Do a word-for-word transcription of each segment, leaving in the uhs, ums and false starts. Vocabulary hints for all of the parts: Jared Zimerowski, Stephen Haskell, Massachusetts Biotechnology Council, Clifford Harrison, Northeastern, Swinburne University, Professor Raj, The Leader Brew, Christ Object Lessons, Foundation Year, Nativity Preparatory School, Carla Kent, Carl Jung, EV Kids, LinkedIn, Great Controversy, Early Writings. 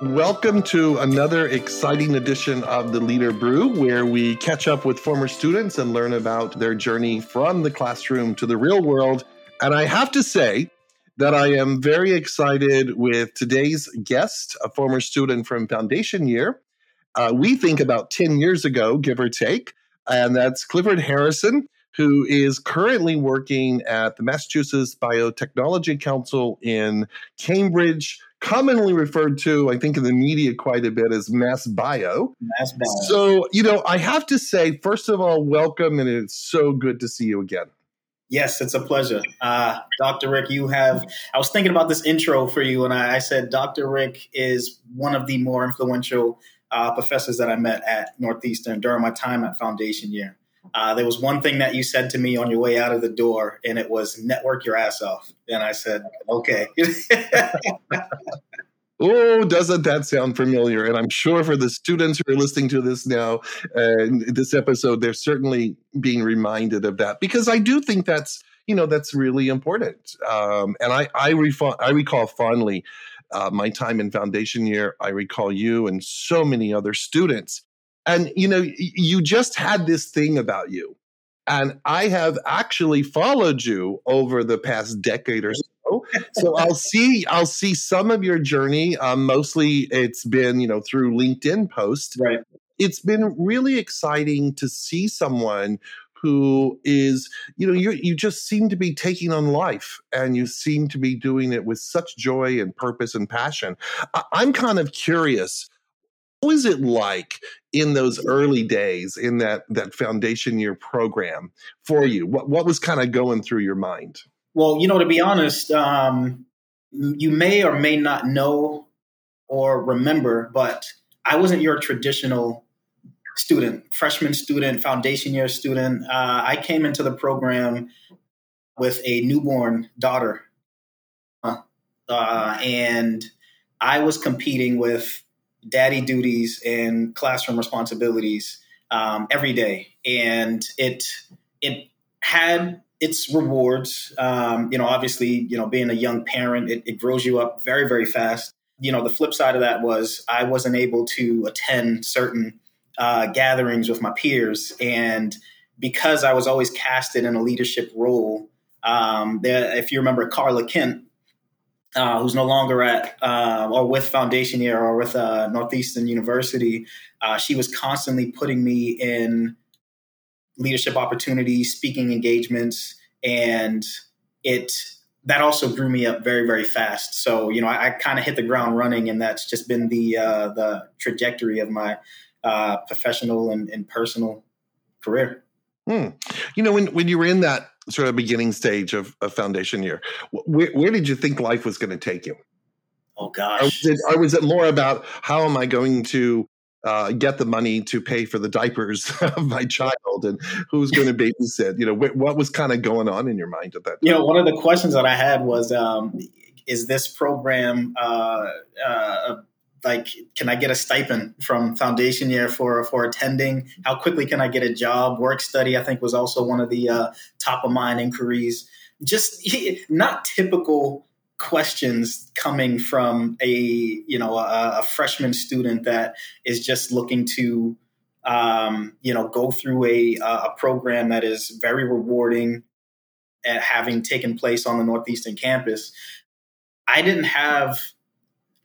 Welcome to another exciting edition of The Leader Brew, where we catch up with former students and learn about their journey from the classroom to the real world. And I have to say that I am very excited with today's guest, a former student from Foundation Year. Uh, we think about ten years ago, give or take, and that's Clifford Harrison, who is currently working at the Massachusetts Biotechnology Council in Cambridge, commonly referred to, I think in the media quite a bit, as Mass Bio. Mass Bio. So, you know, I have to say, first of all, welcome, and it's so good to see you again. Yes, it's a pleasure. Uh, Doctor Rick, you have, I was thinking about this intro for you, and I, I said Doctor Rick is one of the more influential uh, professors that I met at Northeastern during my time at Foundation Year. Uh, there was one thing that you said to me on your way out of the door, and it was network your ass off. And I said, okay. Oh, doesn't that sound familiar? And I'm sure for the students who are listening to this now, uh, this episode, they're certainly being reminded of that, because I do think that's, you know, that's really important. Um, and I, I, refa- I recall fondly uh, my time in Foundation Year. I recall you and so many other students. And, you know, you just had this thing about you. And I have actually followed you over the past decade or so. So I'll see I'll see some of your journey. Um, mostly it's been, you know, through LinkedIn posts. Right. It's been really exciting to see someone who is, you know, you you just seem to be taking on life, and you seem to be doing it with such joy and purpose and passion. I, I'm kind of curious. What was it like in those early days in that, that Foundation Year program for you? What what was kind of going through your mind? Well, you know, to be honest, um, you may or may not know or remember, but I wasn't your traditional student, freshman student, Foundation Year student. Uh, I came into the program with a newborn daughter, uh, uh, and I was competing with daddy duties and classroom responsibilities um, every day. And it it had its rewards. Um, you know, obviously, you know, being a young parent, it, it grows you up very, very fast. You know, the flip side of that was I wasn't able to attend certain uh, gatherings with my peers. And because I was always casted in a leadership role, um, there, if you remember Carla Kent, Uh, who's no longer at uh, or with Foundation Year or with uh, Northeastern University, uh, she was constantly putting me in leadership opportunities, speaking engagements, and it that also grew me up very, very fast. So, you know, I, I kind of hit the ground running, and that's just been the uh, the trajectory of my uh, professional and, and personal career. Hmm. You know, when, when you were in that sort of beginning stage of, of Foundation Year, where, where did you think life was going to take you? Oh, gosh. Or was it, or was it more about how am I going to uh, get the money to pay for the diapers of my child, and who's going to babysit? You know, wh- what was kind of going on in your mind at that time? You know, one of the questions that I had was, um, is this program uh, uh, like, can I get a stipend from Foundation Year for, for attending? How quickly can I get a job? Work study, I think, was also one of the uh, top of mind inquiries. Just not typical questions coming from a, you know, a, a freshman student that is just looking to, um, you know, go through a, a program that is very rewarding at having taken place on the Northeastern campus. I didn't have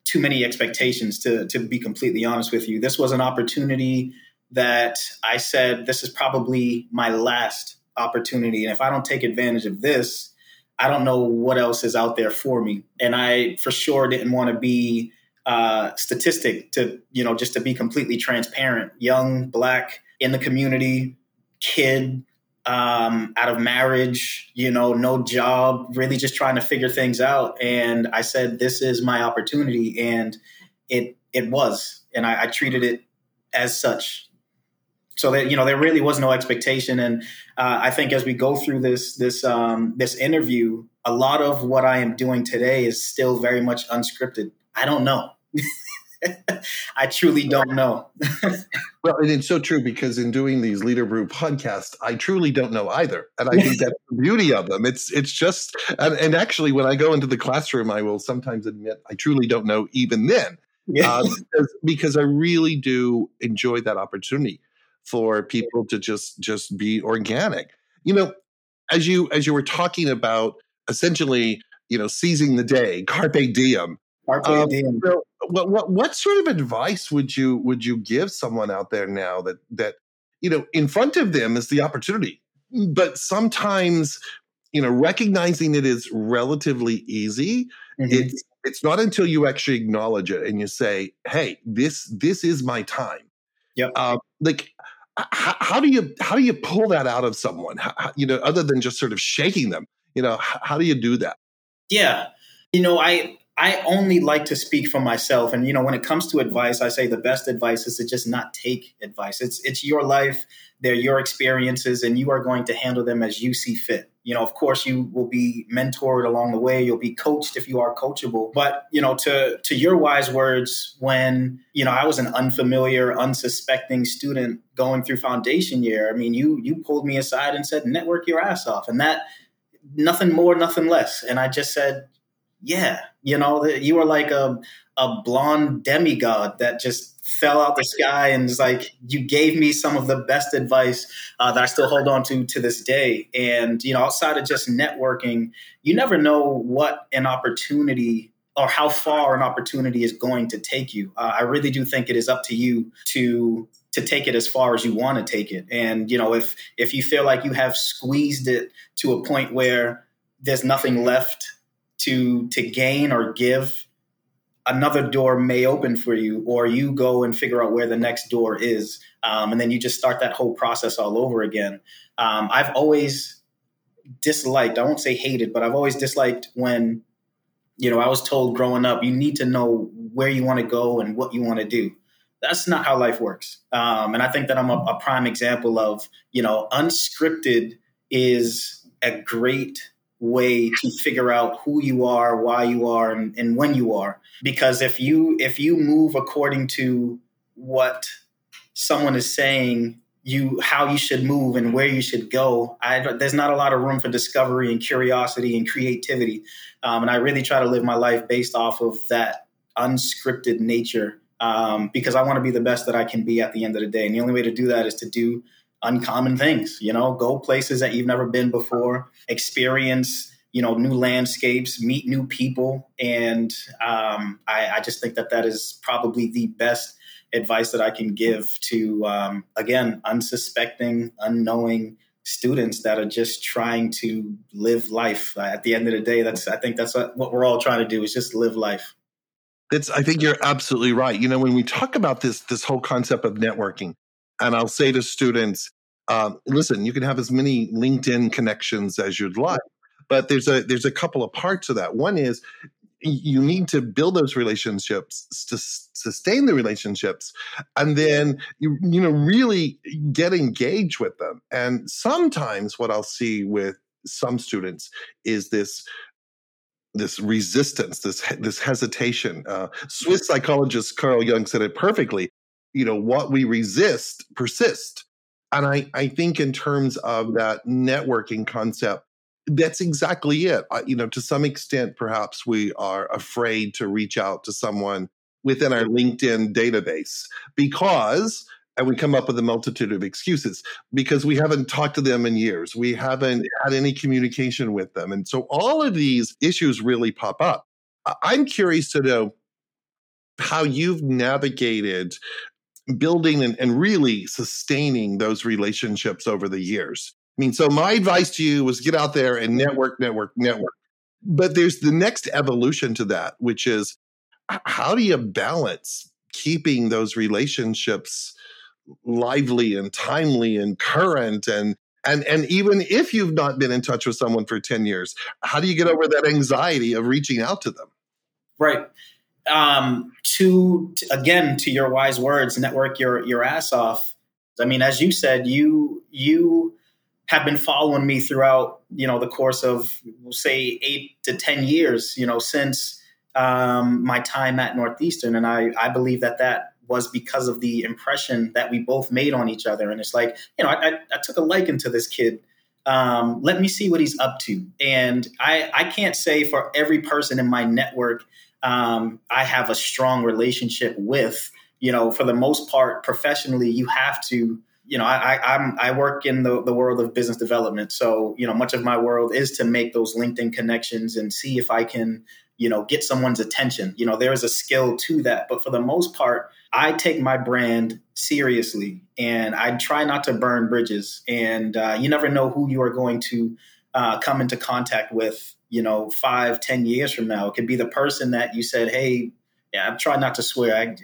too many expectations, to to be completely honest with you. This was an opportunity that I said, this is probably my last opportunity. And if I don't take advantage of this, I don't know what else is out there for me. And I for sure didn't want to be uh, statistic to, you know, just to be completely transparent, young, Black, in the community, kid, um, out of marriage, you know, no job, really just trying to figure things out. And I said, this is my opportunity. And it, it was, and I, I treated it as such. So that, you know, there really was no expectation. And, uh, I think as we go through this, this, um, this interview, a lot of what I am doing today is still very much unscripted. I don't know. I truly don't know. Well, and it's so true, because in doing these Leader Brew podcasts, I truly don't know either. And I think that's the beauty of them. It's it's just, and, and actually when I go into the classroom, I will sometimes admit I truly don't know even then. Yeah. Uh, because, because I really do enjoy that opportunity for people to just just be organic. You know, as you as you were talking about essentially, you know, seizing the day, carpe diem. Carpe um, diem. So what, what what sort of advice would you would you give someone out there now that that you know in front of them is the opportunity, but sometimes you know recognizing it is relatively easy. Mm-hmm. It's it's not until you actually acknowledge it and you say, "Hey, this this is my time." Yeah. Uh, like, how, how do you how do you pull that out of someone? How, you know, other than just sort of shaking them. You know, how, how do you do that? Yeah. You know, I I only like to speak for myself, and you know, when it comes to advice, I say the best advice is to just not take advice. It's it's your life, they're your experiences, and you are going to handle them as you see fit. You know, of course, you will be mentored along the way. You'll be coached if you are coachable. But, you know, to to your wise words, when, you know, I was an unfamiliar, unsuspecting student going through Foundation Year, I mean, you you pulled me aside and said, network your ass off. And that, nothing more, nothing less. And I just said, yeah, you know, you were like a, a blonde demigod that just fell out the sky, and it's like you gave me some of the best advice uh, that I still hold on to to this day. And you know, outside of just networking, you never know what an opportunity or how far an opportunity is going to take you. Uh, I really do think it is up to you to to take it as far as you want to take it. And you know, if if you feel like you have squeezed it to a point where there's nothing left to to gain or give, another door may open for you, or you go and figure out where the next door is. Um, and then you just start that whole process all over again. Um, I've always disliked, I won't say hated, but I've always disliked when, you know, I was told growing up, you need to know where you want to go and what you want to do. That's not how life works. Um, and I think that I'm a, a prime example of, you know, unscripted is a great way to figure out who you are, why you are, and, and when you are. Because if you if you move according to what someone is saying, you how you should move and where you should go, I, there's not a lot of room for discovery and curiosity and creativity. Um, and I really try to live my life based off of that unscripted nature, um, because I want to be the best that I can be at the end of the day. And the only way to do that is to do uncommon things, you know, go places that you've never been before, experience, you know, new landscapes, meet new people. And um, I, I just think that that is probably the best advice that I can give to, um, again, unsuspecting, unknowing students that are just trying to live life. At the end of the day, that's I think that's what we're all trying to do, is just live life. That's, I think you're absolutely right. You know, when we talk about this, this whole concept of networking, and I'll say to students, um, listen, you can have as many LinkedIn connections as you'd like, but there's a there's a couple of parts of that. One is you need to build those relationships, to sustain the relationships, and then you you know really get engaged with them. And sometimes what I'll see with some students is this. this resistance, this this hesitation. Uh, Swiss psychologist Carl Jung said it perfectly. You know, what we resist persists. And I, I think in terms of that networking concept, that's exactly it. I, you know, to some extent, perhaps we are afraid to reach out to someone within our LinkedIn database because, and we come up with a multitude of excuses, because we haven't talked to them in years. We haven't had any communication with them. And so all of these issues really pop up. I'm curious to know how you've navigated building and, and really sustaining those relationships over the years. I mean, so my advice to you was get out there and network, network, network. But there's the next evolution to that, which is how do you balance keeping those relationships lively and timely and current? And and and even if you've not been in touch with someone for ten years, how do you get over that anxiety of reaching out to them? Right. Um, to, to again, to your wise words, network your, your ass off. I mean, as you said, you, you have been following me throughout, you know, the course of say eight to ten years, you know, since um, my time at Northeastern. And I, I believe that that was because of the impression that we both made on each other. And it's like, you know, I, I, I took a liking to this kid. Um, let me see what he's up to. And I, I can't say for every person in my network, um, I have a strong relationship with. You know, for the most part, professionally, you have to, you know, I, I, I'm, I work in the, the world of business development. So, you know, much of my world is to make those LinkedIn connections and see if I can, you know, get someone's attention. You know, there is a skill to that. But for the most part, I take my brand seriously and I try not to burn bridges. And uh, you never know who you are going to uh, come into contact with, you know, five, ten years from now. It could be the person that you said, hey, yeah, I'm trying not to swear. I,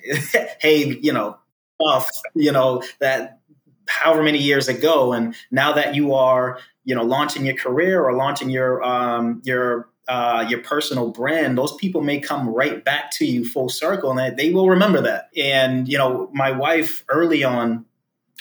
hey, you know, off, you know, that however many years ago. And now that you are, you know, launching your career or launching your um, your uh, your personal brand, those people may come right back to you full circle and they will remember that. And, you know, my wife early on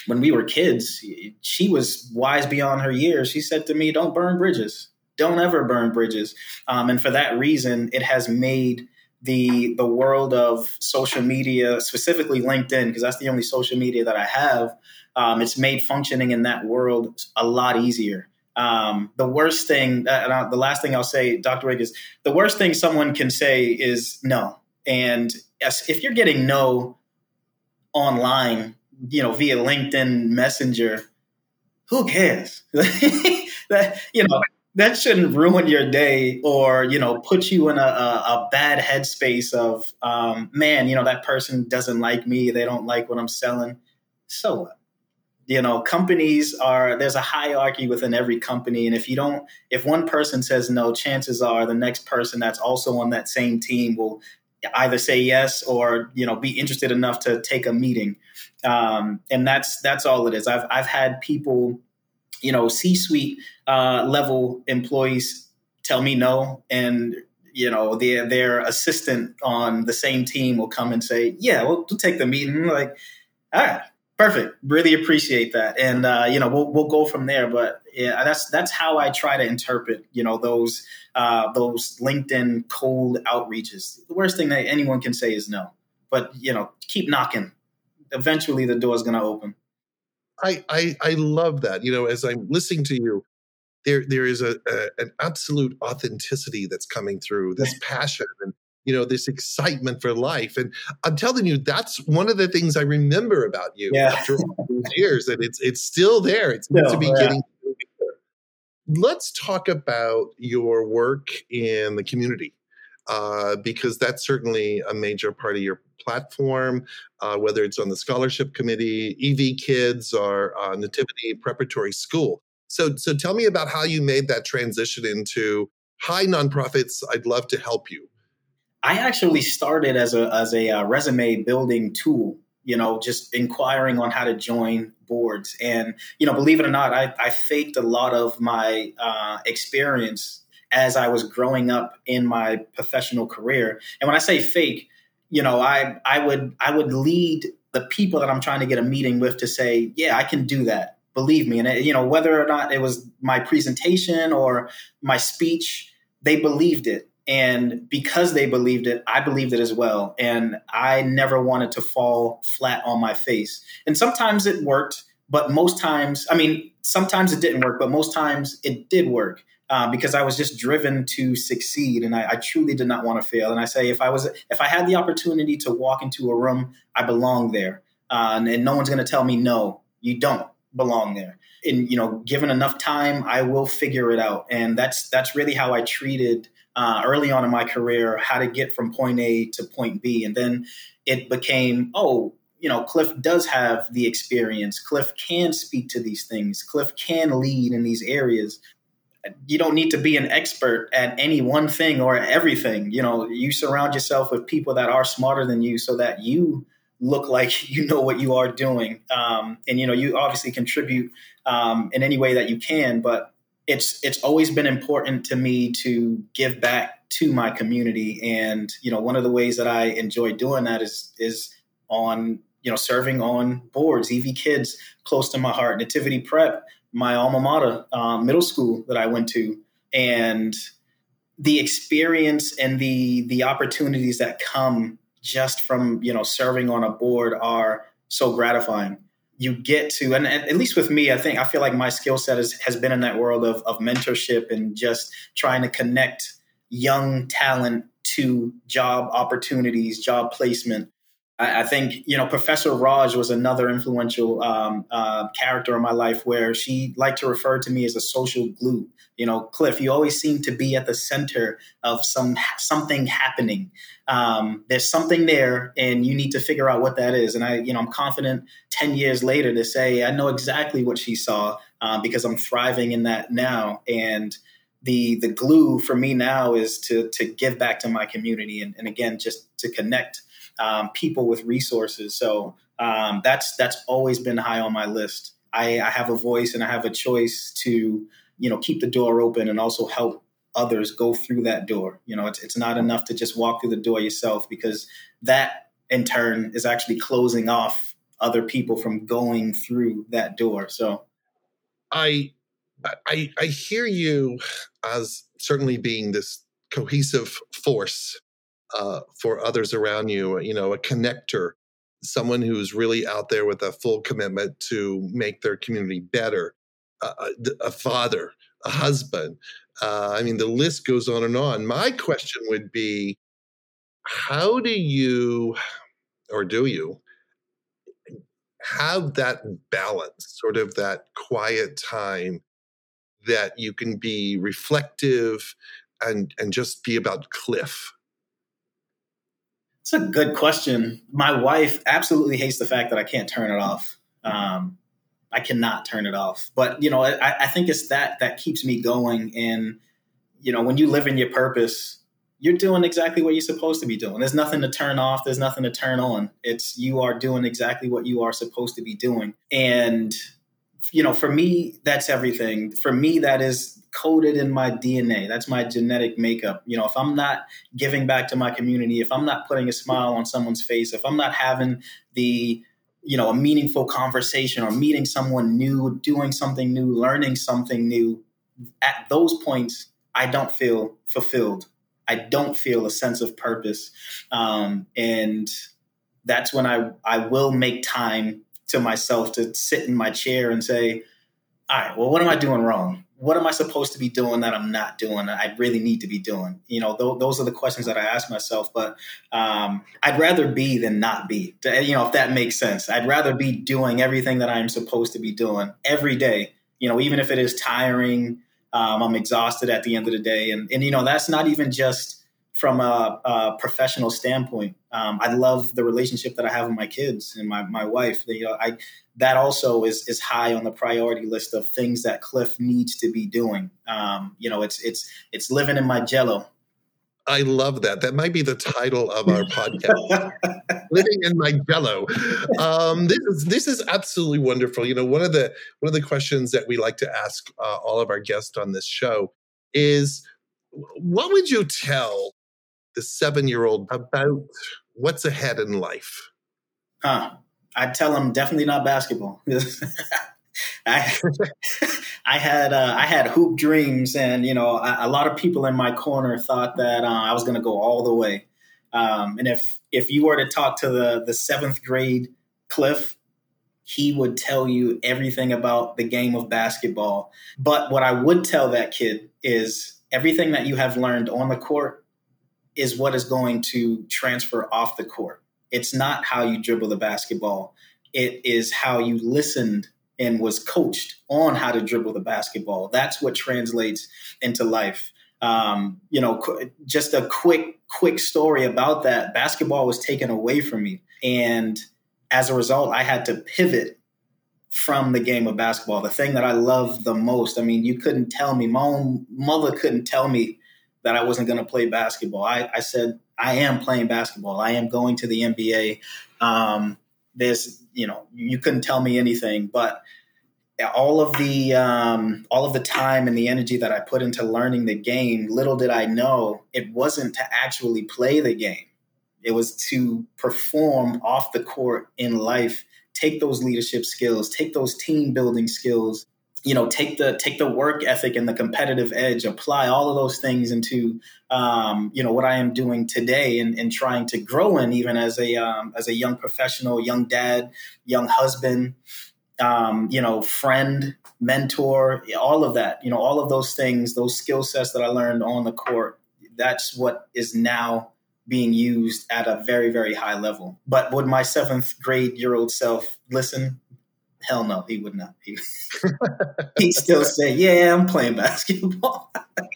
when we were kids, she was wise beyond her years. She said to me, don't burn bridges. Don't ever burn bridges. Um, and for that reason, it has made the the world of social media, specifically LinkedIn, because that's the only social media that I have, um, it's made functioning in that world a lot easier. Um, the worst thing, and I, the last thing I'll say, Doctor Rigg, is the worst thing someone can say is no. And if you're getting no online, you know, via LinkedIn Messenger, who cares? that, you know. That shouldn't ruin your day or, you know, put you in a, a, a bad headspace of, um, man, you know, that person doesn't like me. They don't like what I'm selling. So what? You know, companies are, there's a hierarchy within every company. And if you don't, if one person says no, chances are the next person that's also on that same team will either say yes or, you know, be interested enough to take a meeting. Um, and that's, that's all it is. I've, I've had people, you know, C-suite uh, level employees tell me no. And, you know, their their assistant on the same team will come and say, yeah, we'll, we'll take the meeting. Like, all right, perfect. Really appreciate that. And, uh, you know, we'll we'll go from there. But yeah, that's that's how I try to interpret, you know, those uh, those LinkedIn cold outreaches. The worst thing that anyone can say is no. But, you know, keep knocking. Eventually the door is going to open. I, I I love that. You know, as I'm listening to you, there there is a, a an absolute authenticity that's coming through, this passion and, you know, this excitement for life. And I'm telling you, that's one of the things I remember about you yeah. after all these years, and it's it's still there. It's still, meant to be yeah. getting bigger. Let's talk about your work in the community. Uh, because that's certainly a major part of your platform, uh, whether it's on the scholarship committee, E V Kids, or uh, Nativity Preparatory School. So, so tell me about how you made that transition into, hi, nonprofits, I'd love to help you. I actually started as a as a uh, resume building tool, you know, just inquiring on how to join boards. And, you know, believe it or not, I, I faked a lot of my uh, experience as I was growing up in my professional career. And when I say fake, you know, I, I would, I would lead the people that I'm trying to get a meeting with to say, yeah, I can do that. Believe me. And it, you know, whether or not it was my presentation or my speech, they believed it. And because they believed it, I believed it as well. And I never wanted to fall flat on my face. And sometimes it worked, but most times, I mean, sometimes it didn't work, but most times it did work. Uh, because I was just driven to succeed, and I, I truly did not want to fail. And I say, if I was, if I had the opportunity to walk into a room, I belong there, uh, and, and no one's going to tell me no, you don't belong there. And you know, given enough time, I will figure it out. And that's that's really how I treated uh, early on in my career how to get from point A to point B. And then it became, oh, you know, Cliff does have the experience. Cliff can speak to these things. Cliff can lead in these areas. You don't need to be an expert at any one thing or everything. You know, you surround yourself with people that are smarter than you so that you look like you know what you are doing. Um, and, you know, you obviously contribute um, in any way that you can. But it's it's always been important to me to give back to my community. And, you know, one of the ways that I enjoy doing that is is on, you know, serving on boards. E V Kids, close to my heart. Nativity Prep, my alma mater, um, middle school that I went to. And the experience and the the opportunities that come just from, you know, serving on a board are so gratifying. You get to, and at least with me, I think, I feel like my skill set has been in that world of, of mentorship and just trying to connect young talent to job opportunities, job placement. I, I think, you know, Professor Raj was another influential um, uh, character in my life where she liked to refer to me as a social glue. You know, Cliff, you always seem to be at the center of some something happening. Um, there's something there and you need to figure out what that is. And I, you know, I'm confident ten years later to say, I know exactly what she saw uh, because I'm thriving in that now. And the, the glue for me now is to, to give back to my community. And, and again, just to connect um, people with resources. So um, that's, that's always been high on my list. I, I have a voice and I have a choice to, you know, keep the door open and also help others go through that door. You know, it's it's not enough to just walk through the door yourself, because that in turn is actually closing off other people from going through that door. So I I I hear you as certainly being this cohesive force uh, for others around you, you know, a connector, someone who's really out there with a full commitment to make their community better, uh, a, a father, a husband. Uh, I mean, the list goes on and on. My question would be, how do you, or do you, have that balance, sort of that quiet time that you can be reflective and, and just be about Cliff? It's a good question. My wife absolutely hates the fact that I can't turn it off. Um, I cannot turn it off. But, you know, I, I think it's that that keeps me going. And, you know, when you live in your purpose, you're doing exactly what you're supposed to be doing. There's nothing to turn off. There's nothing to turn on. It's you are doing exactly what you are supposed to be doing. And, you know, for me, that's everything. For me, that is coded in my D N A. That's my genetic makeup. You know, if I'm not giving back to my community, if I'm not putting a smile on someone's face, if I'm not having the you know, a meaningful conversation or meeting someone new, doing something new, learning something new, at those points, I don't feel fulfilled. I don't feel a sense of purpose. Um, and that's when I, I will make time to myself to sit in my chair and say, all right, well, what am I doing wrong? What am I supposed to be doing that I'm not doing that I really need to be doing? You know, th- those are the questions that I ask myself, but um, I'd rather be than not be, you know, if that makes sense. I'd rather be doing everything that I'm supposed to be doing every day, you know, even if it is tiring. um, I'm exhausted at the end of the day. And, and you know, that's not even just from a, a professional standpoint. Um, I love the relationship that I have with my kids and my, my wife. They, you know, I, that also is, is high on the priority list of things that Cliff needs to be doing. Um, you know, it's, it's, it's living in my Jello. I love that. That might be the title of our podcast, Living in My Jello. Um, this is, this is absolutely wonderful. You know, one of the, one of the questions that we like to ask uh, all of our guests on this show is, what would you tell the seven-year-old about what's ahead in life? Huh. I tell them definitely not basketball. I, I had uh, I had hoop dreams, and you know, a, a lot of people in my corner thought that uh, I was going to go all the way. Um, and if if you were to talk to the the seventh grade Cliff, he would tell you everything about the game of basketball. But what I would tell that kid is everything that you have learned on the court is what is going to transfer off the court. It's not how you dribble the basketball. It is how you listened and was coached on how to dribble the basketball. That's what translates into life. Um, you know, qu- just a quick, quick story about that. Basketball was taken away from me. And as a result, I had to pivot from the game of basketball, the thing that I love the most. I mean, you couldn't tell me, my own mother couldn't tell me that I wasn't going to play basketball. I, I said, I am playing basketball. I am going to the N B A. Um, there's, you know, you couldn't tell me anything, but all of the, um, all of the time and the energy that I put into learning the game, little did I know it wasn't to actually play the game. It was to perform off the court in life, take those leadership skills, take those team building skills, you know, take the take the work ethic and the competitive edge, apply all of those things into, um, you know, what I am doing today and, and trying to grow in, even as a um, as a young professional, young dad, young husband, um, you know, friend, mentor, all of that, you know, all of those things, those skill sets that I learned on the court, that's what is now being used at a very, very high level. But would my seventh grade year old self listen? Hell no, he would not. He, he'd still say, yeah, I'm playing basketball.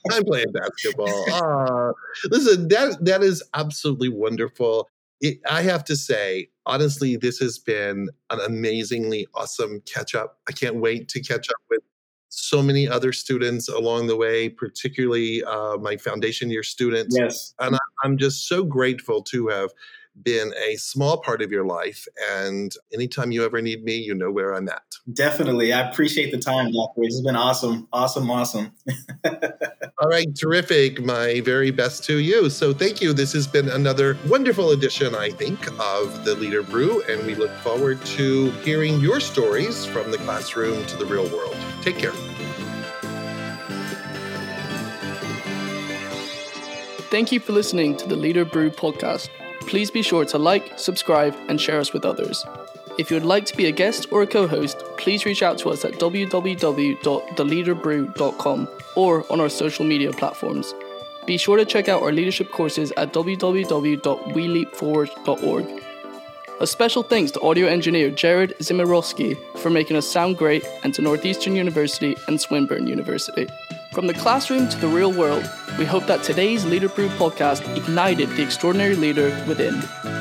I'm playing basketball. Uh, listen, that that is absolutely wonderful. It, I have to say, honestly, this has been an amazingly awesome catch-up. I can't wait to catch up with so many other students along the way, particularly uh, my Foundation Year students. Yes. And I, I'm just so grateful to have been a small part of your life. And anytime you ever need me, you know where I'm at. Definitely. I appreciate the time, Doctor. It's been awesome. Awesome. Awesome. All right. Terrific. My very best to you. So thank you. This has been another wonderful edition, I think, of The Leader Brew. And we look forward to hearing your stories from the classroom to the real world. Take care. Thank you for listening to The Leader Brew podcast. Please be sure to like, subscribe, and share us with others. If you would like to be a guest or a co-host, please reach out to us at w w w dot the leader brew dot com or on our social media platforms. Be sure to check out our leadership courses at w w w dot we leap forward dot org. A special thanks to audio engineer Jared Zimerowski for making us sound great, and to Northeastern University and Swinburne University. From the classroom to the real world, we hope that today's Leader Brew podcast ignited the extraordinary leader within.